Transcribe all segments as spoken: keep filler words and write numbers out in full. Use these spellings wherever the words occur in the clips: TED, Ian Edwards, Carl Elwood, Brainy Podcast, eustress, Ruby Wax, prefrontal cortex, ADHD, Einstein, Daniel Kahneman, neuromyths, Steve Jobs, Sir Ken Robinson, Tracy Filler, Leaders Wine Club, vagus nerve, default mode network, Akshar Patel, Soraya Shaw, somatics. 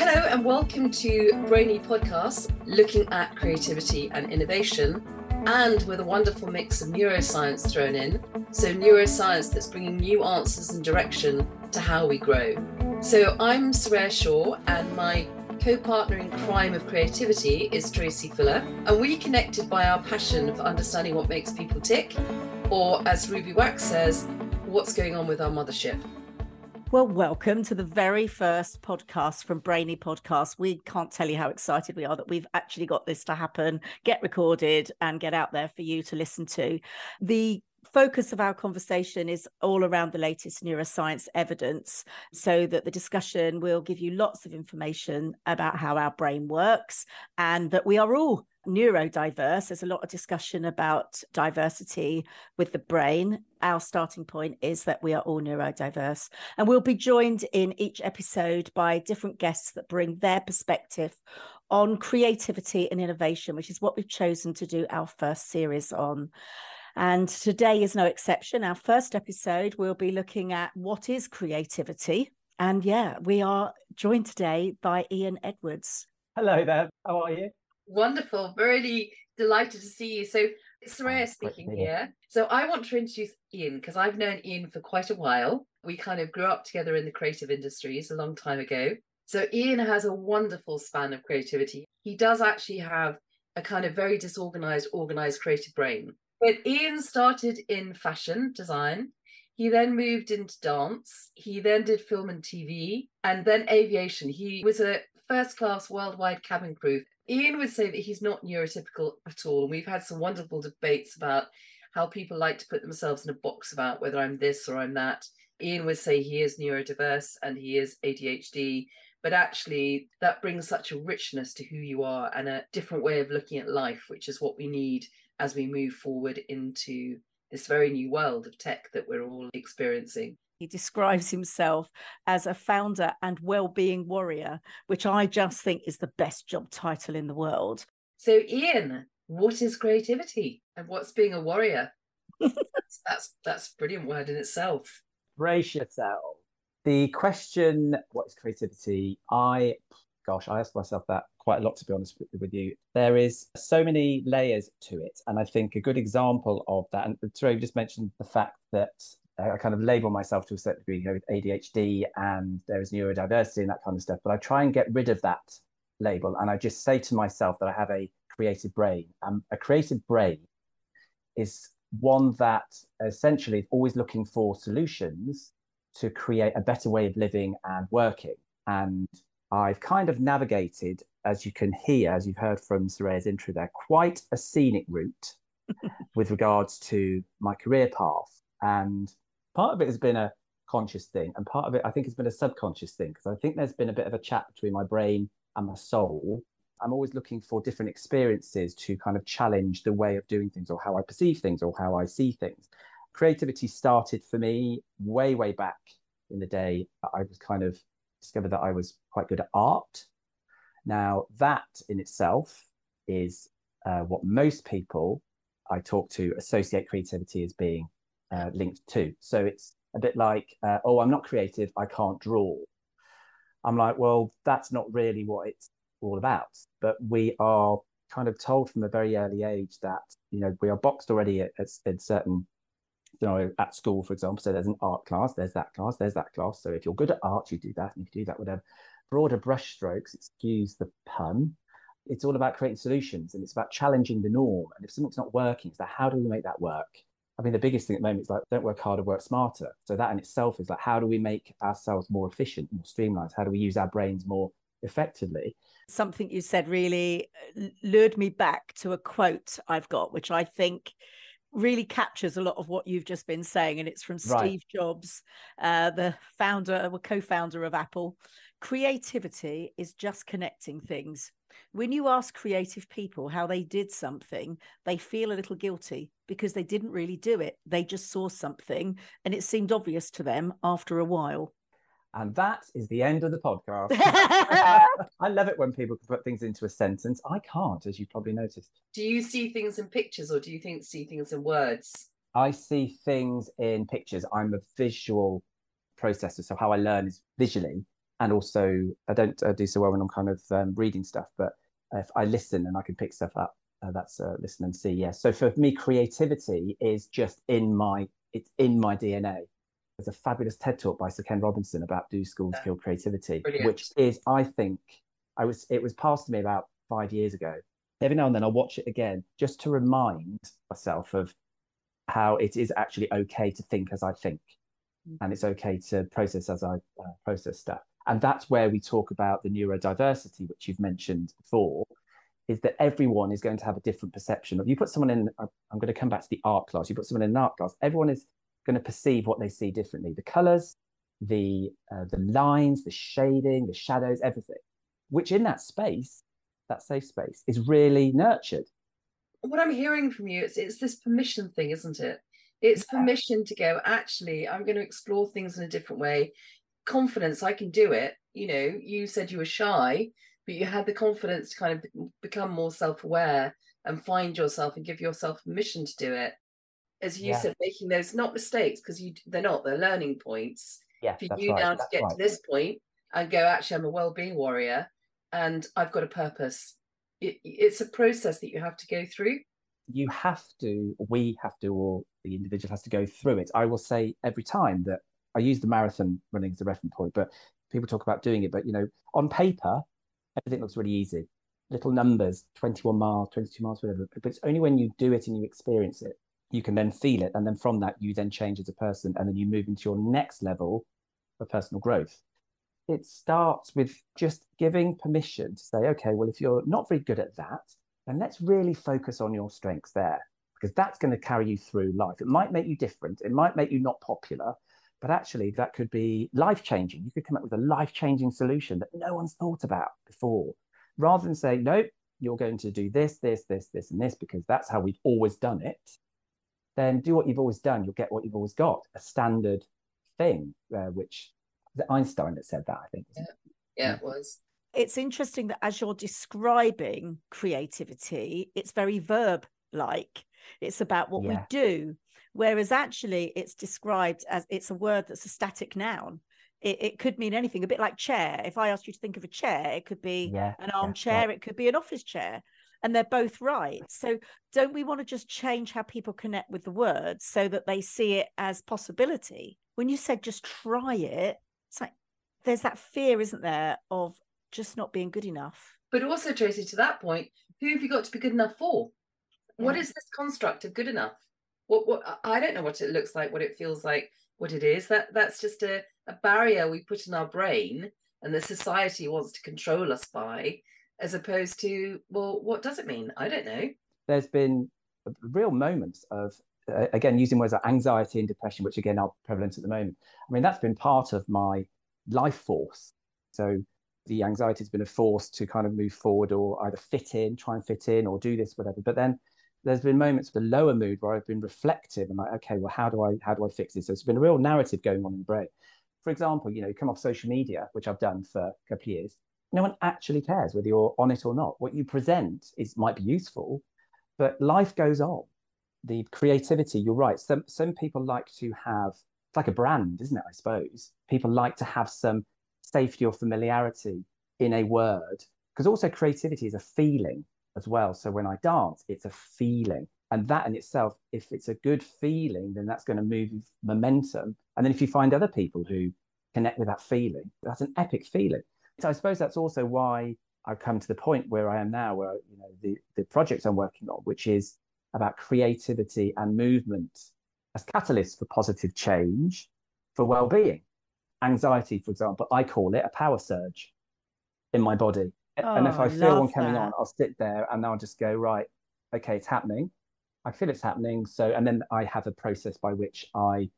Hello and welcome to Brainy Podcast, looking at creativity and innovation, and with a wonderful mix of neuroscience thrown in. So neuroscience that's bringing new answers and direction to how we grow. So I'm Soraya Shaw, and my co-partner in crime of creativity is Tracy Filler, and we connected by our passion for understanding what makes people tick, or as Ruby Wax says, what's going on with our mothership. Well, welcome to the very first podcast from Brainy Podcast. We can't tell you how excited we are that we've actually got this to happen, get recorded and get out there for you to listen to. The focus of our conversation is all around the latest neuroscience evidence, so that the discussion will give you lots of information about how our brain works and that we are all neurodiverse. There's a lot of discussion about diversity with the brain. Our starting point is that we are all neurodiverse, and we'll be joined in each episode by different guests that bring their perspective on creativity and innovation, which is what we've chosen to do our first series on. And today is no exception. Our first episode, we'll be looking at what is creativity. And yeah, we are joined today by Ian Edwards. Hello there. How are you? Wonderful. Really delighted to see you. So Soraya speaking here. So I want to introduce Ian, because I've known Ian for quite a while. We kind of grew up together in the creative industries a long time ago. So Ian has a wonderful span of creativity. He does actually have a kind of very disorganized, organized creative brain. But Ian started in fashion design. He then moved into dance. He then did film and T V, and then aviation. He was a first-class worldwide cabin crew. Ian would say that he's not neurotypical at all. And we've had some wonderful debates about how people like to put themselves in a box about whether I'm this or I'm that. Ian would say he is neurodiverse and he is A D H D, but actually that brings such a richness to who you are and a different way of looking at life, which is what we need as we move forward into this very new world of tech that we're all experiencing. He describes himself as a founder and well-being warrior, which I just think is the best job title in the world. So Ian, what is creativity and what's being a warrior? that's that's a brilliant word in itself. Brace yourself. The question, what is creativity? I, gosh, I ask myself that quite a lot, to be honest with you. There is so many layers to it. And I think a good example of that, and Soraya just mentioned the fact that I kind of label myself to a certain degree, you know, with A D H D and there is neurodiversity and that kind of stuff. But I try and get rid of that label. And I just say to myself that I have a creative brain. Um, a creative brain is one that essentially is always looking for solutions to create a better way of living and working. And I've kind of navigated, as you can hear, as you've heard from Soraya's intro there, quite a scenic route with regards to my career path. And part of it has been a conscious thing, and part of it, I think, has been a subconscious thing, because I think there's been a bit of a chat between my brain and my soul. I'm always looking for different experiences to kind of challenge the way of doing things, or how I perceive things, or how I see things. Creativity started for me way, way back in the day. I was kind of discovered that I was quite good at art. Now, that in itself is uh, what most people I talk to associate creativity as being uh, linked to. So it's a bit like, uh, oh, I'm not creative, I can't draw. I'm like, well, that's not really what it's all about. But we are kind of told from a very early age that, you know, we are boxed already at, at, at certain, you know, at school, for example. So there's an art class, there's that class, there's that class. So if you're good at art, you do that, and you can do that, whatever. Broader brushstrokes, excuse the pun. It's all about creating solutions, and it's about challenging the norm. And if something's not working, it's like, how do we make that work? I mean, the biggest thing at the moment is like, don't work harder, work smarter. So that in itself is like, how do we make ourselves more efficient, more streamlined? How do we use our brains more effectively? Something you said really lured me back to a quote I've got, which I think really captures a lot of what you've just been saying. And it's from Steve right. Jobs, uh, the founder or co-founder of Apple. Creativity is just connecting things. When you ask creative people how they did something, they feel a little guilty because they didn't really do it. They just saw something and it seemed obvious to them after a while. And that is the end of the podcast. I love it when people can put things into a sentence. I can't, as you probably noticed. Do you see things in pictures, or do you think see things in words? I see things in pictures. I'm a visual processor, so how I learn is visually. And also, I don't uh, do so well when I'm kind of um, reading stuff, but if I listen and I can pick stuff up, uh, that's uh, listen and see. Yeah. So for me, creativity is just in my, it's in my D N A. There's a fabulous TED talk by Sir Ken Robinson about do schools yeah. kill creativity, Brilliant. Which is, I think, I was it was passed to me about five years ago. Every now and then I'll watch it again just to remind myself of how it is actually okay to think as I think, mm-hmm. and it's okay to process as I uh, process stuff. And that's where we talk about the neurodiversity, which you've mentioned before, is that everyone is going to have a different perception of, you put someone in, I'm going to come back to the art class, you put someone in an art class, everyone is going to perceive what they see differently, the colours, the uh, the lines, the shading, the shadows, everything, which in that space, that safe space, is really nurtured. What I'm hearing from you, it's, it's this permission thing, isn't it? It's yeah. permission to go, actually, I'm going to explore things in a different way. Confidence, I can do it. You know, you said you were shy, but you had the confidence to kind of become more self-aware and find yourself and give yourself permission to do it. As you yeah. said, making those not mistakes, because you they're not, they're learning points. Yeah, for you right. now that's to get right. to this point and go, actually, I'm a well-being warrior and I've got a purpose. It, it's a process that you have to go through. You have to, we have to, or the individual has to go through it. I will say every time that I use the marathon running as a reference point, but people talk about doing it. But, you know, on paper, everything looks really easy. Little numbers, twenty-one miles, twenty-two miles, whatever. But it's only when you do it and you experience it, you can then feel it. And then from that, you then change as a person and then you move into your next level of personal growth. It starts with just giving permission to say, okay, well, if you're not very good at that, then let's really focus on your strengths there, because that's going to carry you through life. It might make you different. It might make you not popular, but actually that could be life-changing. You could come up with a life-changing solution that no one's thought about before, rather than saying, nope, you're going to do this, this, this, this, and this, because that's how we've always done it. Then do what you've always done. You'll get what you've always got, a standard thing, uh, which was it Einstein that said that, I think. Yeah. yeah, it was. It's interesting that as you're describing creativity, it's very verb-like. It's about what yeah. we do. Whereas actually it's described as, it's a word that's a static noun. It, it could mean anything, a bit like chair. If I asked you to think of a chair, it could be yeah, an armchair, right. it could be an office chair. And they're both right. So don't we want to just change how people connect with the word so that they see it as possibility? When you said just try it, it's like there's that fear, isn't there, of just not being good enough. But also, Tracy, to that point, who have you got to be good enough for? Yeah. What is this construct of good enough? What, what I don't know what it looks like, what it feels like, what it is. That that's just a, a barrier we put in our brain and the society wants to control us by, as opposed to, well, what does it mean? I don't know. There's been real moments of, uh, again, using words like anxiety and depression, which again are prevalent at the moment. I mean, that's been part of my life force. So the anxiety has been a force to kind of move forward or either fit in, try and fit in or do this, whatever. But then there's been moments with a lower mood where I've been reflective and like, okay, well, how do I how do I fix this? So it's been a real narrative going on in the brain. For example, you know, you come off social media, which I've done for a couple of years. No one actually cares whether you're on it or not. What you present is might be useful, but life goes on. The creativity, you're right. Some some people like to have, it's like a brand, isn't it? I suppose people like to have some safety or familiarity in a word, because also creativity is a feeling as well. So when I dance, it's a feeling, and that in itself, if it's a good feeling, then that's going to move momentum. And then if you find other people who connect with that feeling, that's an epic feeling. So I suppose that's also why I've come to the point where I am now, where you know the the project I'm working on, which is about creativity and movement as catalysts for positive change, for well-being. Anxiety, for example, I call it a power surge in my body. Oh, and if I feel one coming that. on, I'll sit there and I'll just go, right, okay, it's happening. I feel it's happening. So, and then I have a process by which I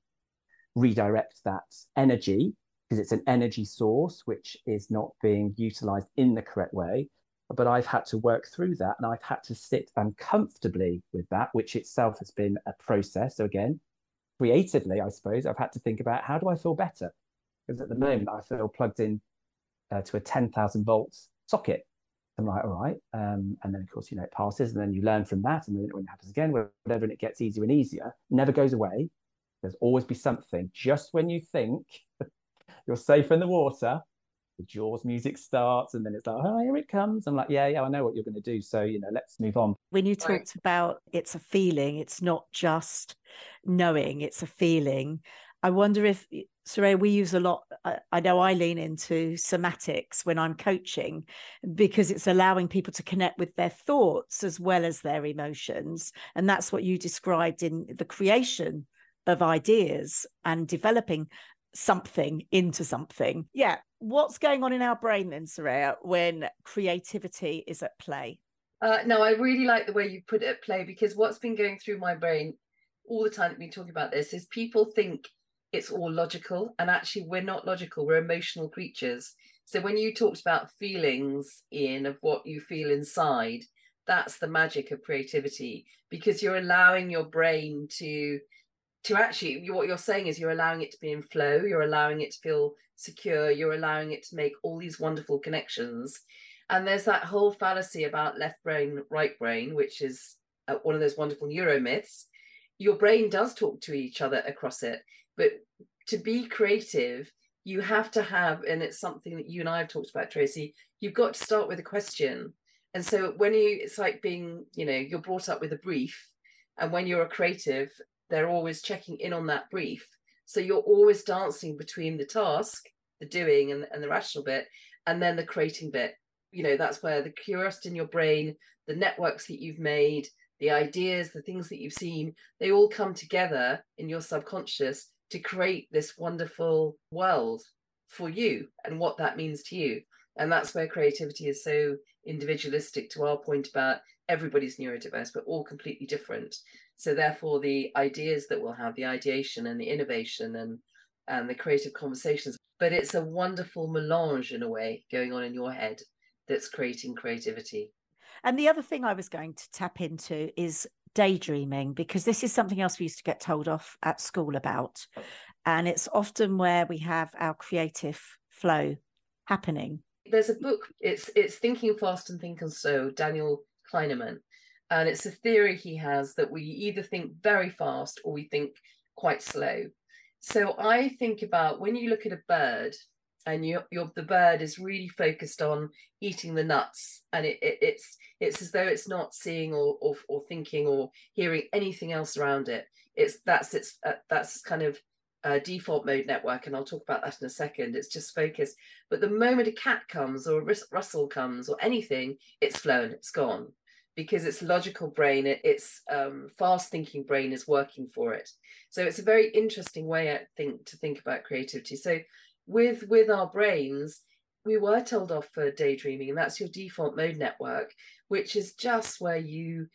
redirect that energy, because it's an energy source which is not being utilised in the correct way. But I've had to work through that and I've had to sit uncomfortably with that, which itself has been a process. So again, creatively, I suppose, I've had to think about how do I feel better? Because at the moment I feel plugged in uh, to a ten thousand volts socket. I'm like, all right. Um, and then of course, you know, it passes and then you learn from that. And then when it happens again, whatever, and it gets easier and easier, never goes away. There's always be something. Just when you think you're safe in the water, the Jaws music starts and then it's like, oh, here it comes. I'm like, yeah, yeah, I know what you're going to do. So, you know, let's move on. When you talked about it's a feeling, it's not just knowing, it's a feeling. I wonder if, Soraya, we use a lot, I, I know I lean into somatics when I'm coaching, because it's allowing people to connect with their thoughts as well as their emotions. And that's what you described in the creation of ideas and developing something into something. Yeah. What's going on in our brain then, Soraya, when creativity is at play? Uh, no, I really like the way you put it, at play, because what's been going through my brain all the time that we've been talking about this is people think it's all logical, and actually we're not logical, we're emotional creatures. So when you talked about feelings, Ian, of what you feel inside, that's the magic of creativity, because you're allowing your brain to to actually, what you're saying is you're allowing it to be in flow, you're allowing it to feel secure, you're allowing it to make all these wonderful connections. And there's that whole fallacy about left brain, right brain, which is one of those wonderful neuromyths. Your brain does talk to each other across it. But to be creative, you have to have, and it's something that you and I have talked about, Tracy, you've got to start with a question. And so when you, it's like being, you know, you're brought up with a brief, and when you're a creative, they're always checking in on that brief. So you're always dancing between the task, the doing and, and the rational bit, and then the creating bit. You know, that's where the curiosity in your brain, the networks that you've made, the ideas, the things that you've seen, they all come together in your subconscious to create this wonderful world for you and what that means to you. And that's where creativity is so individualistic, to our point about everybody's neurodiverse, but all completely different. So therefore the ideas that we'll have, the ideation and the innovation and, and the creative conversations, but it's a wonderful melange in a way going on in your head that's creating creativity. And the other thing I was going to tap into is daydreaming, because this is something else we used to get told off at school about, and it's often where we have our creative flow happening. There's a book, it's it's Thinking Fast and Thinking Slow, Daniel Kahneman, and it's a theory he has that we either think very fast or we think quite slow. So I think about when you look at a bird, and you're, you're, the bird is really focused on eating the nuts, and it, it, it's it's as though it's not seeing or, or or thinking or hearing anything else around it. It's that's it's uh, that's kind of uh, default mode network, and I'll talk about that in a second. It's just focused. But the moment a cat comes or a rustle comes or anything, it's flown, it's gone, because it's logical brain, it, it's um, fast thinking brain is working for it. So it's a very interesting way, I think, to think about creativity. So with with our brains, we were told off for daydreaming, and that's your default mode network, which is just where you,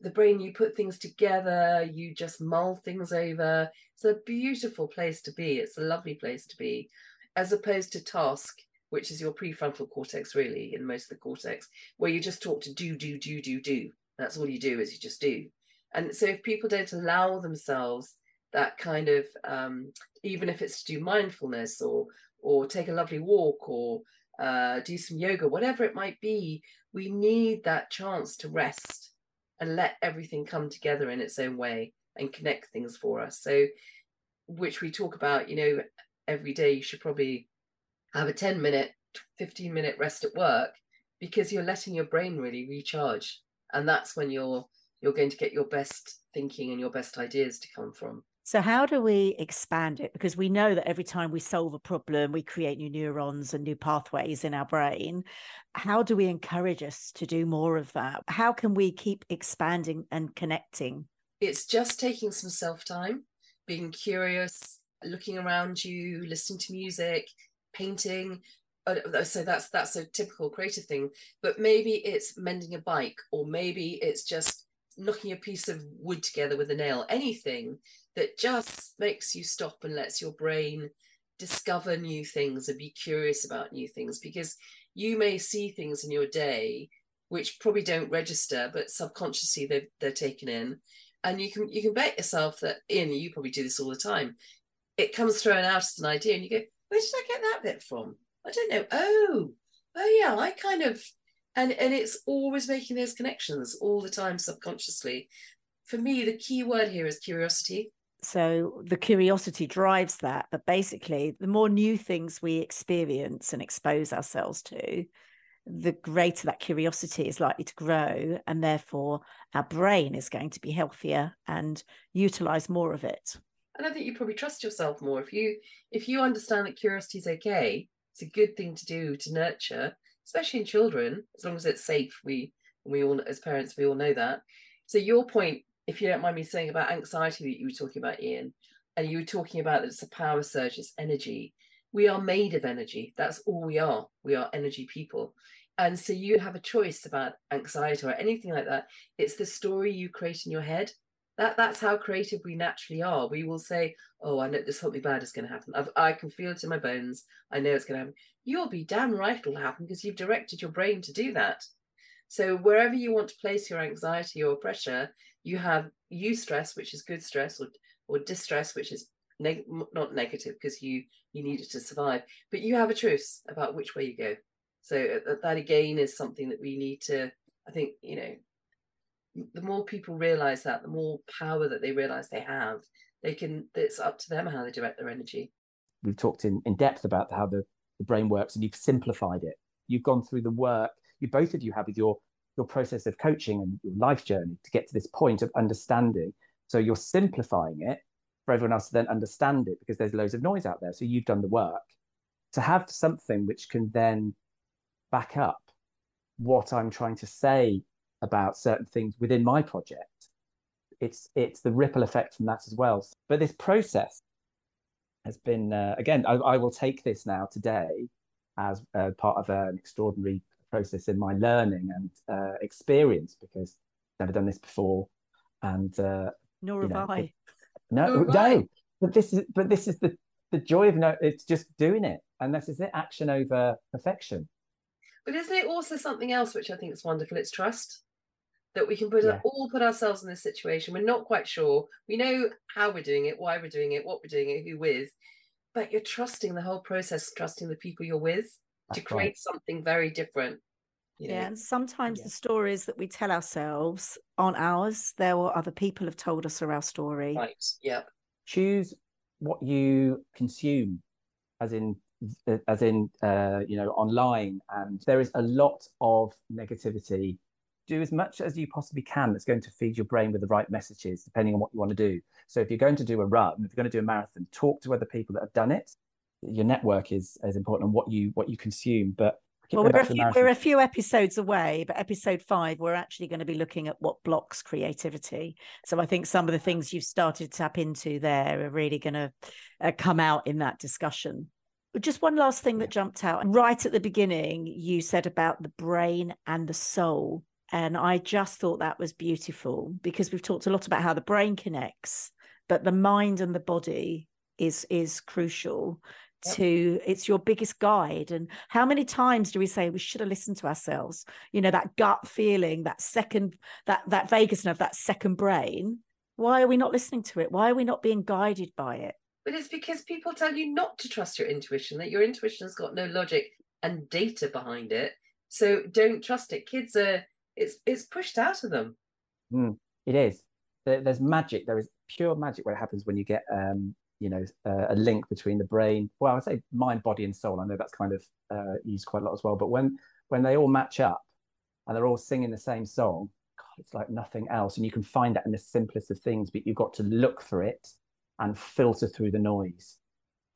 the brain, you put things together, you just mull things over. It's a beautiful place to be. It's a lovely place to be, as opposed to task, which is your prefrontal cortex, really, in most of the cortex, where you just talk to do, do, do, do, do. That's all you do, is you just do. And so if people don't allow themselves that kind of, um, even if it's to do mindfulness or or take a lovely walk or uh, do some yoga, whatever it might be, we need that chance to rest and let everything come together in its own way and connect things for us. So, which we talk about, you know, every day you should probably have a ten minute, fifteen minute rest at work, because you're letting your brain really recharge. And that's when you're you're going to get your best thinking and your best ideas to come from. So how do we expand it? Because we know that every time we solve a problem, we create new neurons and new pathways in our brain. How do we encourage us to do more of that? How can we keep expanding and connecting? It's just taking some self-time, being curious, looking around you, listening to music, painting. So that's that's a typical creative thing. But maybe it's mending a bike, or maybe it's just knocking a piece of wood together with a nail, anything that just makes you stop and lets your brain discover new things and be curious about new things, because you may see things in your day which probably don't register, but subconsciously they're, they're taken in. And you can you can bet yourself that, Ian, you probably do this all the time, it comes thrown out as an idea and you go, where did I get that bit from? I don't know. Oh, oh yeah, I kind of, and and it's always making those connections all the time subconsciously. For me, the key word here is curiosity. So the curiosity drives that. But basically, the more new things we experience and expose ourselves to, the greater that curiosity is likely to grow. And therefore, our brain is going to be healthier and utilize more of it. And I think you probably trust yourself more. If you if you understand that curiosity is okay, it's a good thing to do, to nurture, especially in children, as long as it's safe. We we all, as parents, we all know that. So your point, if you don't mind me saying, about anxiety that you were talking about, Ian, and you were talking about that it's a power surge, it's energy. We are made of energy. That's all we are. We are energy people. And so you have a choice about anxiety or anything like that. It's the story you create in your head. That That's how creative we naturally are. We will say, oh, I know this something bad is going to happen. I've, I can feel it in my bones. I know it's going to happen. You'll be damn right it'll happen because you've directed your brain to do that. So wherever you want to place your anxiety or pressure, you have eustress, which is good stress, or, or distress, which is neg- not negative because you, you need it to survive. But you have a choice about which way you go. So that, that again, is something that we need to, I think, you know, the more people realize that, the more power that they realize they have, they can, it's up to them how they direct their energy. We've talked in, in depth about how the, the brain works, and you've simplified it. You've gone through the work you both of you have with your, your process of coaching and your life journey to get to this point of understanding. So you're simplifying it for everyone else to then understand it, because there's loads of noise out there. So you've done the work to have something which can then back up what I'm trying to say about certain things within my project. It's it's the ripple effect from that as well. But this process has been, uh, again, I, I will take this now today as uh, part of an extraordinary process in my learning and uh, experience, because I've never done this before. And uh, nor have know, I. It, no, nor no. I. But this is but this is the the joy of no. It's just doing it, and this is it. Action over perfection. But isn't it also something else which I think is wonderful? It's trust. That we can put yeah. all put ourselves in this situation. We're not quite sure. We know how we're doing it, why we're doing it, what we're doing it, who with. But you're trusting the whole process, trusting the people you're with That's to create right. something very different. You know? Yeah, and sometimes yeah. the stories that we tell ourselves aren't ours. There were other people have told us are our story. Right. Yep. Choose what you consume, as in. as in, uh, you know, online. And there is a lot of negativity. Do as much as you possibly can that's going to feed your brain with the right messages, depending on what you want to do. So if you're going to do a run, if you're going to do a marathon, talk to other people that have done it. Your network is as important on what you what you consume. But well, we're, a few, we're a few episodes away, but episode five, we're actually going to be looking at what blocks creativity. So I think some of the things you've started to tap into there are really going to uh, come out in that discussion. Just one last thing that jumped out. Right at the beginning, you said about the brain and the soul. And I just thought that was beautiful, because we've talked a lot about how the brain connects, but the mind and the body is is crucial yep. to, it's your biggest guide. And how many times do we say we should have listened to ourselves? You know, that gut feeling, that second, that that vagus nerve, that second brain. Why are we not listening to it? Why are we not being guided by it? But it's because people tell you not to trust your intuition, that your intuition has got no logic and data behind it. So don't trust it. Kids are, it's it's pushed out of them. Mm, it is. There, there's magic. There is pure magic where it happens when you get, um, you know, uh, a link between the brain. Well, I'd say mind, body and soul. I know that's kind of uh, used quite a lot as well. But when, when they all match up and they're all singing the same song, God, it's like nothing else. And you can find that in the simplest of things, but you've got to look for it and filter through the noise.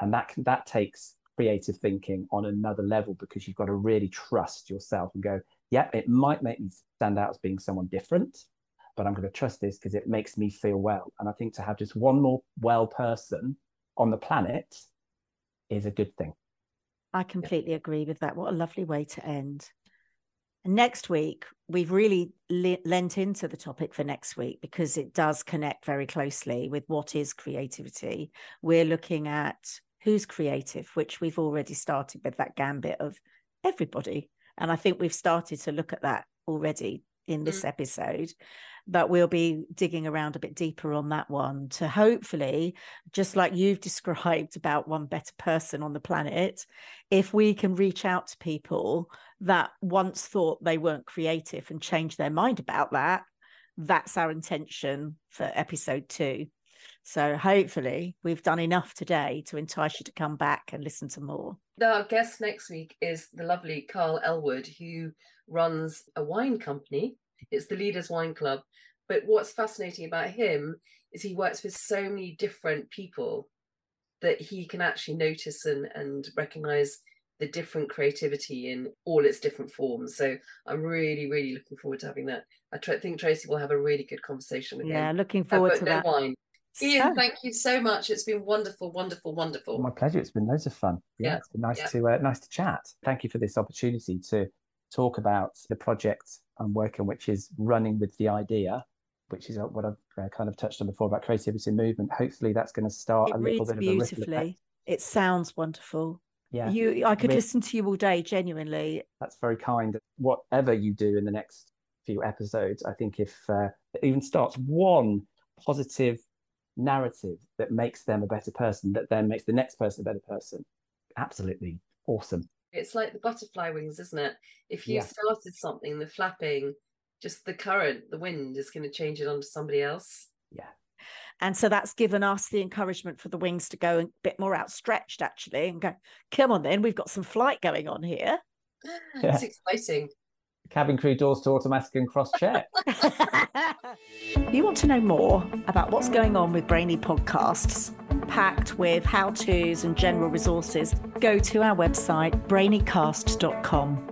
And that that takes creative thinking on another level, because you've got to really trust yourself and go, yep, it might make me stand out as being someone different, but I'm going to trust this because it makes me feel well. And I think to have just one more well person on the planet is a good thing. I completely agree with that. What a lovely way to end. Next week, we've really le- lent into the topic for next week, because it does connect very closely with what is creativity. We're looking at who's creative, which we've already started with that gambit of everybody. And I think we've started to look at that already in this mm. episode. But we'll be digging around a bit deeper on that one to hopefully, just like you've described about one better person on the planet, if we can reach out to people that once thought they weren't creative and change their mind about that, that's our intention for episode two. So hopefully we've done enough today to entice you to come back and listen to more. Our guest next week is the lovely Carl Elwood, who runs a wine company. It's the Leaders Wine Club. But what's fascinating about him is he works with so many different people that he can actually notice and, and recognise the different creativity in all its different forms. So I'm really, really looking forward to having that. I tr- think Tracy will have a really good conversation with yeah, him. Yeah, looking forward uh, to no that. Wine. Ian, so, thank you so much. It's been wonderful, wonderful, wonderful. My pleasure. It's been loads of fun. Yeah, yeah. It's been nice yeah. to uh, nice to chat. Thank you for this opportunity to talk about the project I'm working on, which is running with the idea, which is what I've uh, kind of touched on before about creativity and movement. Hopefully, that's going to start it a little bit beautifully. Of a ripple. It sounds wonderful. Yeah, you. I could Re- listen to you all day. Genuinely, that's very kind. Whatever you do in the next few episodes, I think if uh, it even starts one positive narrative that makes them a better person, that then makes the next person a better person. Absolutely awesome. It's like the butterfly wings, isn't it? If you yeah. started something, the flapping, just the current, the wind is going to change it onto somebody else. Yeah. And so that's given us the encouragement for the wings to go a bit more outstretched, actually, and go, come on then, we've got some flight going on here. Yeah. It's exciting. Cabin crew doors to automatic and cross-check. If you want to know more about what's going on with Brainy Podcasts, packed with how-tos and general resources, go to our website, brainy cast dot com.